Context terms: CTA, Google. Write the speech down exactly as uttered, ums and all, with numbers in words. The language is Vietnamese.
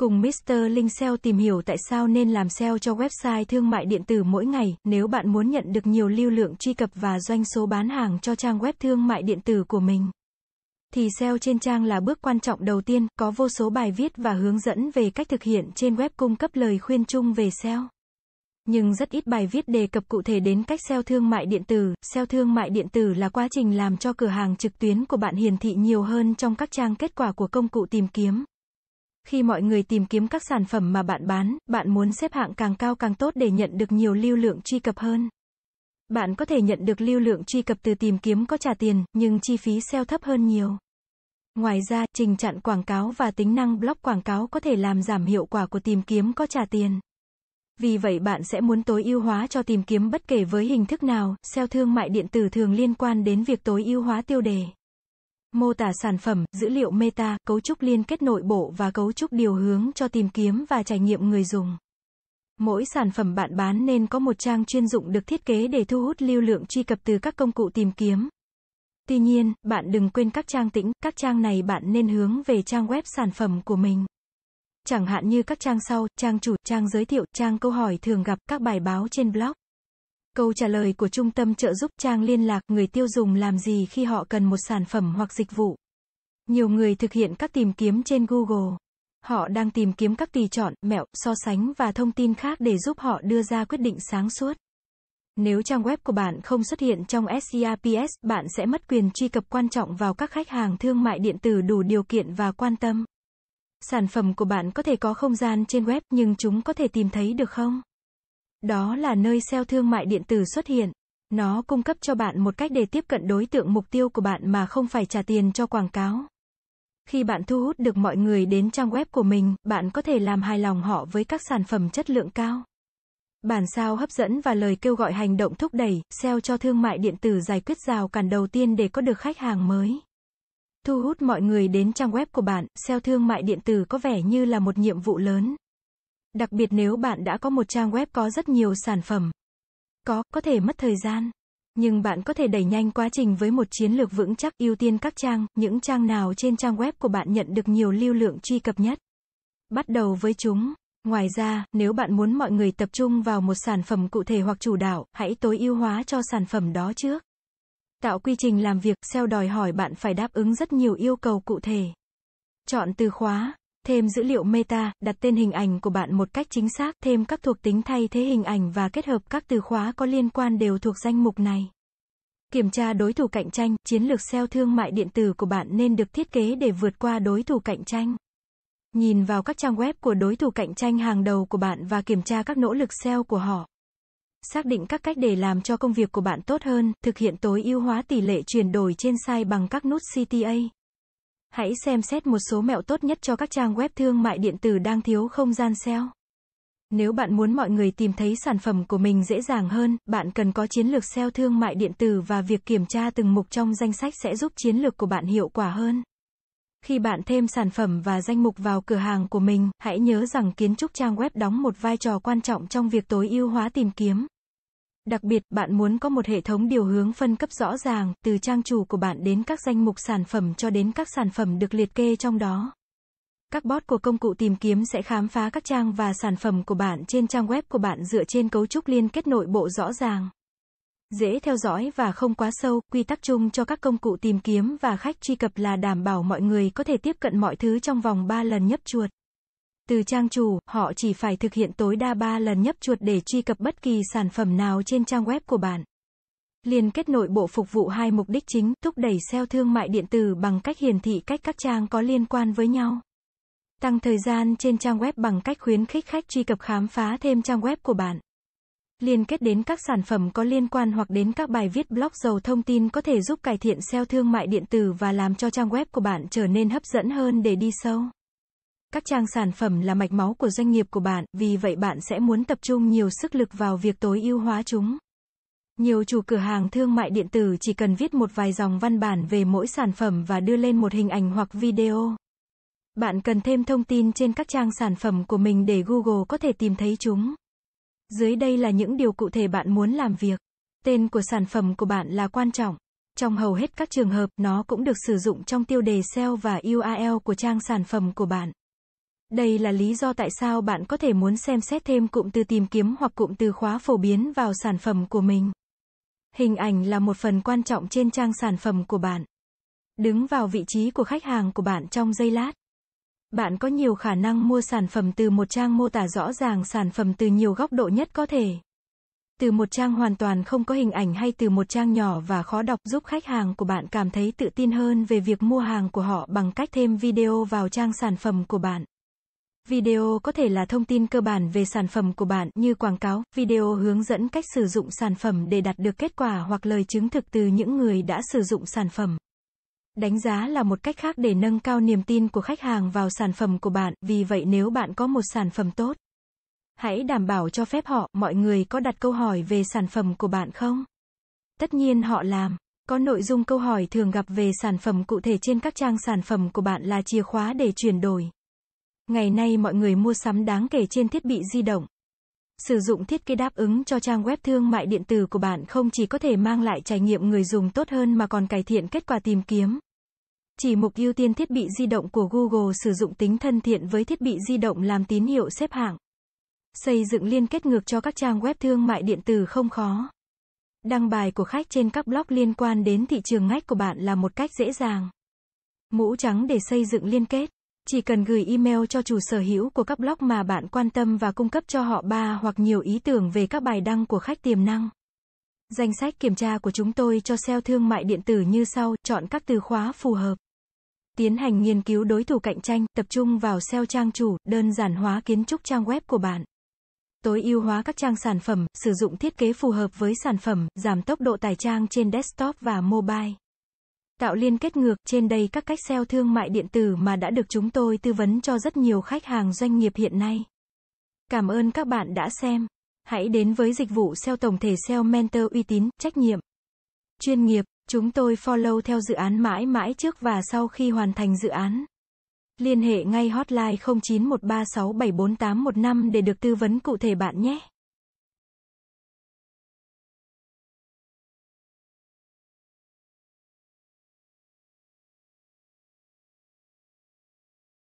Cùng mít-tơ Link ét e o tìm hiểu tại sao nên làm ét e o cho website thương mại điện tử mỗi ngày. Nếu bạn muốn nhận được nhiều lưu lượng truy cập và doanh số bán hàng cho trang web thương mại điện tử của mình, thì ét e o trên trang là bước quan trọng đầu tiên. Có vô số bài viết và hướng dẫn về cách thực hiện trên web cung cấp lời khuyên chung về ét e o. Nhưng rất ít bài viết đề cập cụ thể đến cách ét e o thương mại điện tử. ét e o thương mại điện tử là quá trình làm cho cửa hàng trực tuyến của bạn hiển thị nhiều hơn trong các trang kết quả của công cụ tìm kiếm. Khi mọi người tìm kiếm các sản phẩm mà bạn bán, bạn muốn xếp hạng càng cao càng tốt để nhận được nhiều lưu lượng truy cập hơn. Bạn có thể nhận được lưu lượng truy cập từ tìm kiếm có trả tiền, nhưng chi phí ét e o thấp hơn nhiều. Ngoài ra, trình chặn quảng cáo và tính năng block quảng cáo có thể làm giảm hiệu quả của tìm kiếm có trả tiền. Vì vậy bạn sẽ muốn tối ưu hóa cho tìm kiếm bất kể với hình thức nào. ét e o thương mại điện tử thường liên quan đến việc tối ưu hóa tiêu đề, mô tả sản phẩm, dữ liệu meta, cấu trúc liên kết nội bộ và cấu trúc điều hướng cho tìm kiếm và trải nghiệm người dùng. Mỗi sản phẩm bạn bán nên có một trang chuyên dụng được thiết kế để thu hút lưu lượng truy cập từ các công cụ tìm kiếm. Tuy nhiên, bạn đừng quên các trang tĩnh, các trang này bạn nên hướng về trang web sản phẩm của mình. Chẳng hạn như các trang sau, trang chủ, trang giới thiệu, trang câu hỏi thường gặp, các bài báo trên blog. Câu trả lời của trung tâm trợ giúp, trang liên lạc, người tiêu dùng làm gì khi họ cần một sản phẩm hoặc dịch vụ. Nhiều người thực hiện các tìm kiếm trên Google. Họ đang tìm kiếm các tùy chọn, mẹo, so sánh và thông tin khác để giúp họ đưa ra quyết định sáng suốt. Nếu trang web của bạn không xuất hiện trong sờ e rờ pê, bạn sẽ mất quyền truy cập quan trọng vào các khách hàng thương mại điện tử đủ điều kiện và quan tâm. Sản phẩm của bạn có thể có không gian trên web nhưng chúng có thể tìm thấy được không? Đó là nơi ét e o thương mại điện tử xuất hiện. Nó cung cấp cho bạn một cách để tiếp cận đối tượng mục tiêu của bạn mà không phải trả tiền cho quảng cáo. Khi bạn thu hút được mọi người đến trang web của mình, bạn có thể làm hài lòng họ với các sản phẩm chất lượng cao. Bản sao hấp dẫn và lời kêu gọi hành động thúc đẩy ét e o cho thương mại điện tử giải quyết rào cản đầu tiên để có được khách hàng mới. Thu hút mọi người đến trang web của bạn, ét e o thương mại điện tử có vẻ như là một nhiệm vụ lớn. Đặc biệt nếu bạn đã có một trang web có rất nhiều sản phẩm. Có, có thể mất thời gian. Nhưng bạn có thể đẩy nhanh quá trình với một chiến lược vững chắc, ưu tiên các trang, những trang nào trên trang web của bạn nhận được nhiều lưu lượng truy cập nhất. Bắt đầu với chúng. Ngoài ra, nếu bạn muốn mọi người tập trung vào một sản phẩm cụ thể hoặc chủ đạo, hãy tối ưu hóa cho sản phẩm đó trước. Tạo quy trình làm việc, ét e o đòi hỏi bạn phải đáp ứng rất nhiều yêu cầu cụ thể. Chọn từ khóa, thêm dữ liệu meta, đặt tên hình ảnh của bạn một cách chính xác, thêm các thuộc tính thay thế hình ảnh và kết hợp các từ khóa có liên quan đều thuộc danh mục này. Kiểm tra đối thủ cạnh tranh, chiến lược ét e o thương mại điện tử của bạn nên được thiết kế để vượt qua đối thủ cạnh tranh. Nhìn vào các trang web của đối thủ cạnh tranh hàng đầu của bạn và kiểm tra các nỗ lực ét e o của họ. Xác định các cách để làm cho công việc của bạn tốt hơn, thực hiện tối ưu hóa tỷ lệ chuyển đổi trên site bằng các nút xê tê a. Hãy xem xét một số mẹo tốt nhất cho các trang web thương mại điện tử đang thiếu không gian ét e o. Nếu bạn muốn mọi người tìm thấy sản phẩm của mình dễ dàng hơn, bạn cần có chiến lược ét e o thương mại điện tử và việc kiểm tra từng mục trong danh sách sẽ giúp chiến lược của bạn hiệu quả hơn. Khi bạn thêm sản phẩm và danh mục vào cửa hàng của mình, hãy nhớ rằng kiến trúc trang web đóng một vai trò quan trọng trong việc tối ưu hóa tìm kiếm. Đặc biệt, bạn muốn có một hệ thống điều hướng phân cấp rõ ràng, từ trang chủ của bạn đến các danh mục sản phẩm cho đến các sản phẩm được liệt kê trong đó. Các bot của công cụ tìm kiếm sẽ khám phá các trang và sản phẩm của bạn trên trang web của bạn dựa trên cấu trúc liên kết nội bộ rõ ràng, dễ theo dõi và không quá sâu. Quy tắc chung cho các công cụ tìm kiếm và khách truy cập là đảm bảo mọi người có thể tiếp cận mọi thứ trong vòng ba lần nhấp chuột. Từ trang chủ, họ chỉ phải thực hiện tối đa ba lần nhấp chuột để truy cập bất kỳ sản phẩm nào trên trang web của bạn. Liên kết nội bộ phục vụ hai mục đích chính, thúc đẩy ét e o thương mại điện tử bằng cách hiển thị cách các trang có liên quan với nhau. Tăng thời gian trên trang web bằng cách khuyến khích khách truy cập khám phá thêm trang web của bạn. Liên kết đến các sản phẩm có liên quan hoặc đến các bài viết blog giàu thông tin có thể giúp cải thiện ét e o thương mại điện tử và làm cho trang web của bạn trở nên hấp dẫn hơn để đi sâu. Các trang sản phẩm là mạch máu của doanh nghiệp của bạn, vì vậy bạn sẽ muốn tập trung nhiều sức lực vào việc tối ưu hóa chúng. Nhiều chủ cửa hàng thương mại điện tử chỉ cần viết một vài dòng văn bản về mỗi sản phẩm và đưa lên một hình ảnh hoặc video. Bạn cần thêm thông tin trên các trang sản phẩm của mình để Google có thể tìm thấy chúng. Dưới đây là những điều cụ thể bạn muốn làm việc. Tên của sản phẩm của bạn là quan trọng. Trong hầu hết các trường hợp, nó cũng được sử dụng trong tiêu đề ét e o và u a lờ của trang sản phẩm của bạn. Đây là lý do tại sao bạn có thể muốn xem xét thêm cụm từ tìm kiếm hoặc cụm từ khóa phổ biến vào sản phẩm của mình. Hình ảnh là một phần quan trọng trên trang sản phẩm của bạn. Đứng vào vị trí của khách hàng của bạn trong giây lát. Bạn có nhiều khả năng mua sản phẩm từ một trang mô tả rõ ràng sản phẩm từ nhiều góc độ nhất có thể. Từ một trang hoàn toàn không có hình ảnh hay từ một trang nhỏ và khó đọc, giúp khách hàng của bạn cảm thấy tự tin hơn về việc mua hàng của họ bằng cách thêm video vào trang sản phẩm của bạn. Video có thể là thông tin cơ bản về sản phẩm của bạn như quảng cáo, video hướng dẫn cách sử dụng sản phẩm để đạt được kết quả hoặc lời chứng thực từ những người đã sử dụng sản phẩm. Đánh giá là một cách khác để nâng cao niềm tin của khách hàng vào sản phẩm của bạn, vì vậy nếu bạn có một sản phẩm tốt, hãy đảm bảo cho phép họ, mọi người có đặt câu hỏi về sản phẩm của bạn không? Tất nhiên họ làm. Có nội dung câu hỏi thường gặp về sản phẩm cụ thể trên các trang sản phẩm của bạn là chìa khóa để chuyển đổi. Ngày nay mọi người mua sắm đáng kể trên thiết bị di động. Sử dụng thiết kế đáp ứng cho trang web thương mại điện tử của bạn không chỉ có thể mang lại trải nghiệm người dùng tốt hơn mà còn cải thiện kết quả tìm kiếm. Chỉ mục ưu tiên thiết bị di động của Google sử dụng tính thân thiện với thiết bị di động làm tín hiệu xếp hạng. Xây dựng liên kết ngược cho các trang web thương mại điện tử không khó. Đăng bài của khách trên các blog liên quan đến thị trường ngách của bạn là một cách dễ dàng. Mũ trắng để xây dựng liên kết. Chỉ cần gửi email cho chủ sở hữu của các blog mà bạn quan tâm và cung cấp cho họ ba hoặc nhiều ý tưởng về các bài đăng của khách tiềm năng. Danh sách kiểm tra của chúng tôi cho ét e o thương mại điện tử như sau, chọn các từ khóa phù hợp. Tiến hành nghiên cứu đối thủ cạnh tranh, tập trung vào ét e o trang chủ, đơn giản hóa kiến trúc trang web của bạn. Tối ưu hóa các trang sản phẩm, sử dụng thiết kế phù hợp với sản phẩm, giảm tốc độ tải trang trên desktop và mobile. Tạo liên kết ngược, trên đây các cách ét e o thương mại điện tử mà đã được chúng tôi tư vấn cho rất nhiều khách hàng doanh nghiệp hiện nay. Cảm ơn các bạn đã xem. Hãy đến với dịch vụ ét e o tổng thể ét e o Mentor uy tín, trách nhiệm, chuyên nghiệp. Chúng tôi follow theo dự án mãi mãi trước và sau khi hoàn thành dự án. Liên hệ ngay hotline không chín một ba sáu bảy bốn tám một năm để được tư vấn cụ thể bạn nhé.